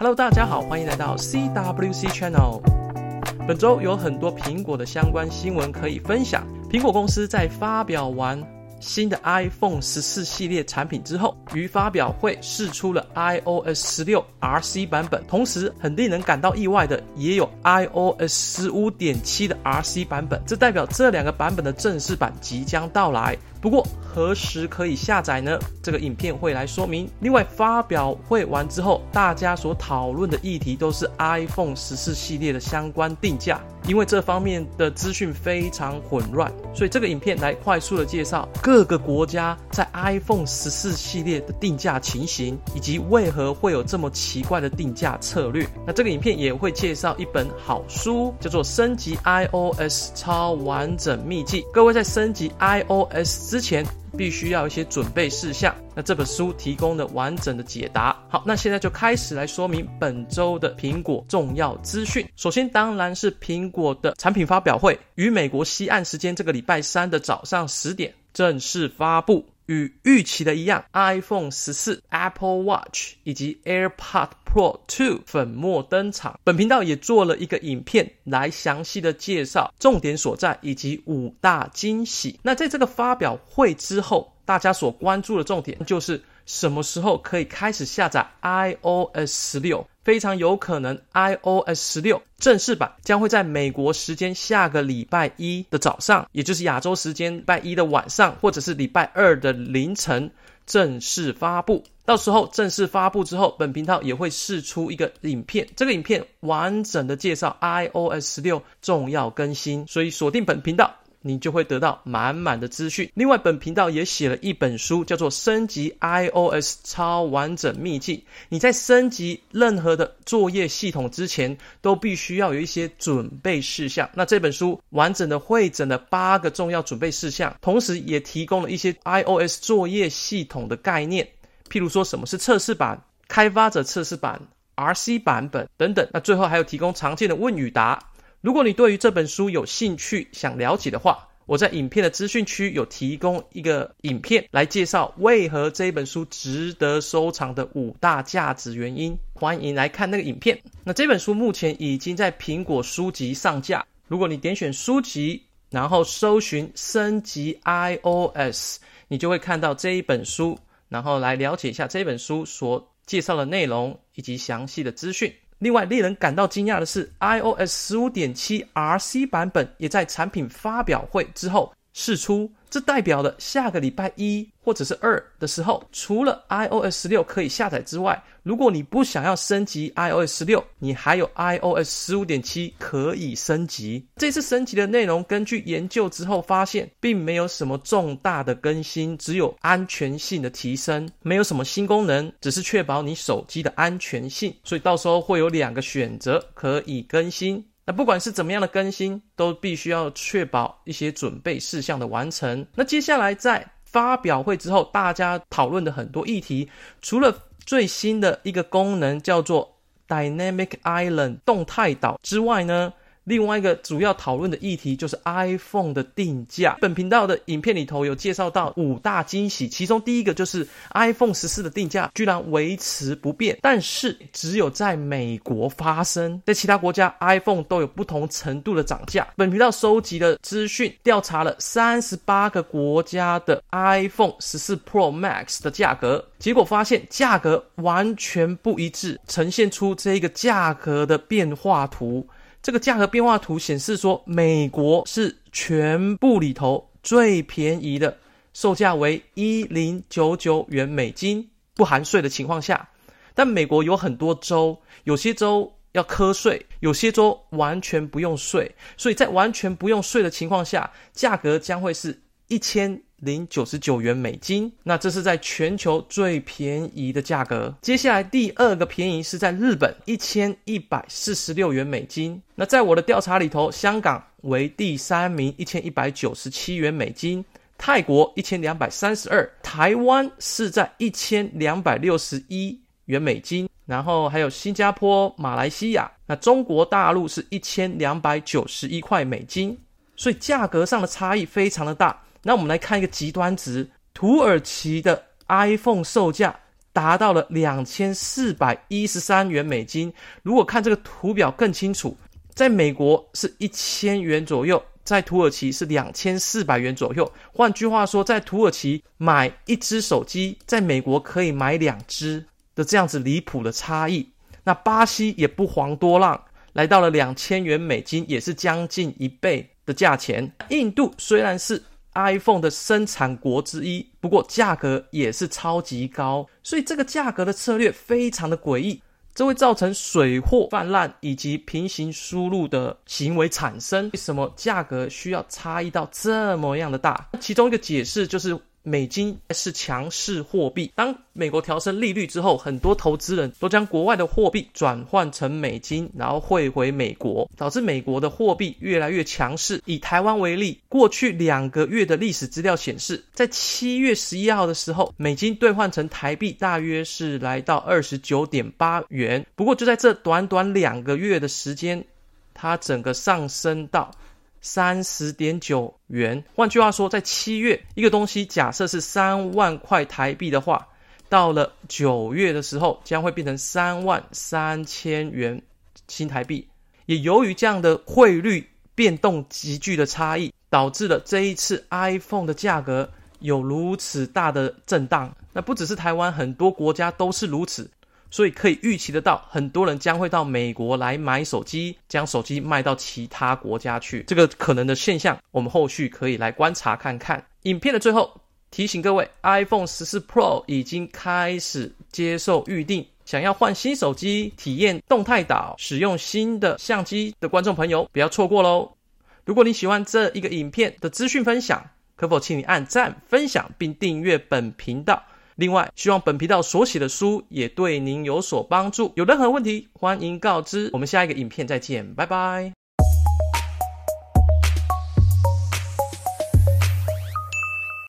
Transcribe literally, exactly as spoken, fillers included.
Hello， 大家好，欢迎来到 C W C Channel。本周有很多苹果的相关新闻可以分享。苹果公司在发表完新的 iPhone 十四 系列产品之后，于发表会释出了 iOS 十六 R C 版本，同时很令人感到意外的也有 iOS 十五点七 的 R C 版本，这代表这两个版本的正式版即将到来。不过何时可以下载呢？这个影片会来说明。另外，发表会完之后，大家所讨论的议题都是 iPhone 十四 系列的相关定价，因为这方面的资讯非常混乱，所以这个影片来快速的介绍各个国家在 iPhone 十四 系列的定价情形，以及为何会有这么奇怪的定价策略。那这个影片也会介绍一本好书，叫做《升级 iOS 超完整秘籍》。各位在升级 iOS 之前必须要有一些准备事项，那这本书提供了完整的解答。好，那现在就开始来说明本周的苹果重要资讯。首先当然是苹果的产品发表会，于美国西岸时间这个礼拜三的早上十点正式发布。与预期的一样， iPhone 十四、 Apple Watch 以及 AirPods Pro 二 粉墨登场。本频道也做了一个影片来详细的介绍重点所在以及五大惊喜。那在这个发表会之后，大家所关注的重点就是什么时候可以开始下载 iOS 十六。非常有可能 iOS 十六 正式版将会在美国时间下个礼拜一的早上，也就是亚洲时间礼拜一的晚上或者是礼拜二的凌晨正式发布。到时候正式发布之后，本频道也会释出一个影片，这个影片完整的介绍 iOS 十六 重要更新，所以锁定本频道你就会得到满满的资讯。另外，本频道也写了一本书，叫做《升级 iOS 超完整秘籍》。你在升级任何的作业系统之前，都必须要有一些准备事项。那这本书完整的汇整了八个重要准备事项，同时也提供了一些 iOS 作业系统的概念，譬如说什么是测试版、开发者测试版、R C 版本等等。那最后还有提供常见的问与答。如果你对于这本书有兴趣想了解的话，我在影片的资讯区有提供一个影片来介绍为何这本书值得收藏的五大价值原因，欢迎来看那个影片。那这本书目前已经在苹果书籍上架，如果你点选书籍然后搜寻升级 iOS， 你就会看到这一本书，然后来了解一下这本书所介绍的内容以及详细的资讯。另外，令人感到惊讶的是 iOS 十五点七 R C 版本也在产品发表会之后释出，这代表了下个礼拜一或者是二的时候，除了 iOS 十六 可以下载之外，如果你不想要升级 iOS 十六， 你还有 iOS 十五点七 可以升级。这次升级的内容根据研究之后发现，并没有什么重大的更新，只有安全性的提升，没有什么新功能，只是确保你手机的安全性，所以到时候会有两个选择可以更新。那不管是怎么样的更新，都必须要确保一些准备事项的完成。那接下来在发表会之后，大家讨论的很多议题，除了最新的一个功能叫做 Dynamic Island 动态岛之外呢，另外一个主要讨论的议题就是 iPhone 的定价。本频道的影片里头有介绍到五大惊喜，其中第一个就是 iPhone 十四 的定价居然维持不变，但是只有在美国发生，在其他国家 iPhone 都有不同程度的涨价。本频道收集了资讯，调查了三十八个国家的 iPhone 十四 Pro Max 的价格，结果发现价格完全不一致，呈现出这个价格的变化图。这个价格变化图显示说，美国是全部里头最便宜的，售价为一千零九十九元美金，不含税的情况下。但美国有很多州，有些州要课税，有些州完全不用税，所以在完全不用税的情况下，价格将会是一千零九十九元美金，那这是在全球最便宜的价格。接下来第二个便宜是在日本，一千一百四十六元美金。那在我的调查里头，香港为第三名，一千一百九十七元美金，泰国一千两百三十二，台湾是在一千两百六十一元美金，然后还有新加坡、马来西亚，那中国大陆是一千两百九十一块美金，所以价格上的差异非常的大。那我们来看一个极端值，土耳其的 iPhone 售价达到了两千四百一十三元美金。如果看这个图表更清楚，在美国是一千元左右，在土耳其是两千四百元左右。换句话说，在土耳其买一只手机，在美国可以买两只的这样子离谱的差异。那巴西也不遑多让，来到了两千元美金，也是将近一倍的价钱。印度虽然是 iPhone 的生产国之一，不过价格也是超级高，所以这个价格的策略非常的诡异，这会造成水货泛滥以及平行输入的行为产生。为什么价格需要差异到这么样的大？其中一个解释就是美金是强势货币，当美国调升利率之后，很多投资人都将国外的货币转换成美金，然后汇回美国，导致美国的货币越来越强势。以台湾为例，过去两个月的历史资料显示，在七月十一号的时候，美金兑换成台币大约是来到 二十九点八元，不过就在这短短两个月的时间，它整个上升到 三十点九元。换句话说，在七月，一个东西假设是三万块台币的话，到了九月的时候将会变成三万三千元新台币。也由于这样的汇率变动急剧的差异，导致了这一次 iPhone 的价格有如此大的震荡。那不只是台湾，很多国家都是如此，所以可以预期得到，很多人将会到美国来买手机，将手机卖到其他国家去。这个可能的现象，我们后续可以来观察看看。影片的最后提醒各位， iPhone 十四 Pro 已经开始接受预定，想要换新手机、体验动态岛、使用新的相机的观众朋友，不要错过咯。如果你喜欢这一个影片的资讯分享，可否请你按赞、分享并订阅本频道。另外，希望本频道所写的书也对您有所帮助。有任何问题，欢迎告知。我们下一个影片再见，拜拜。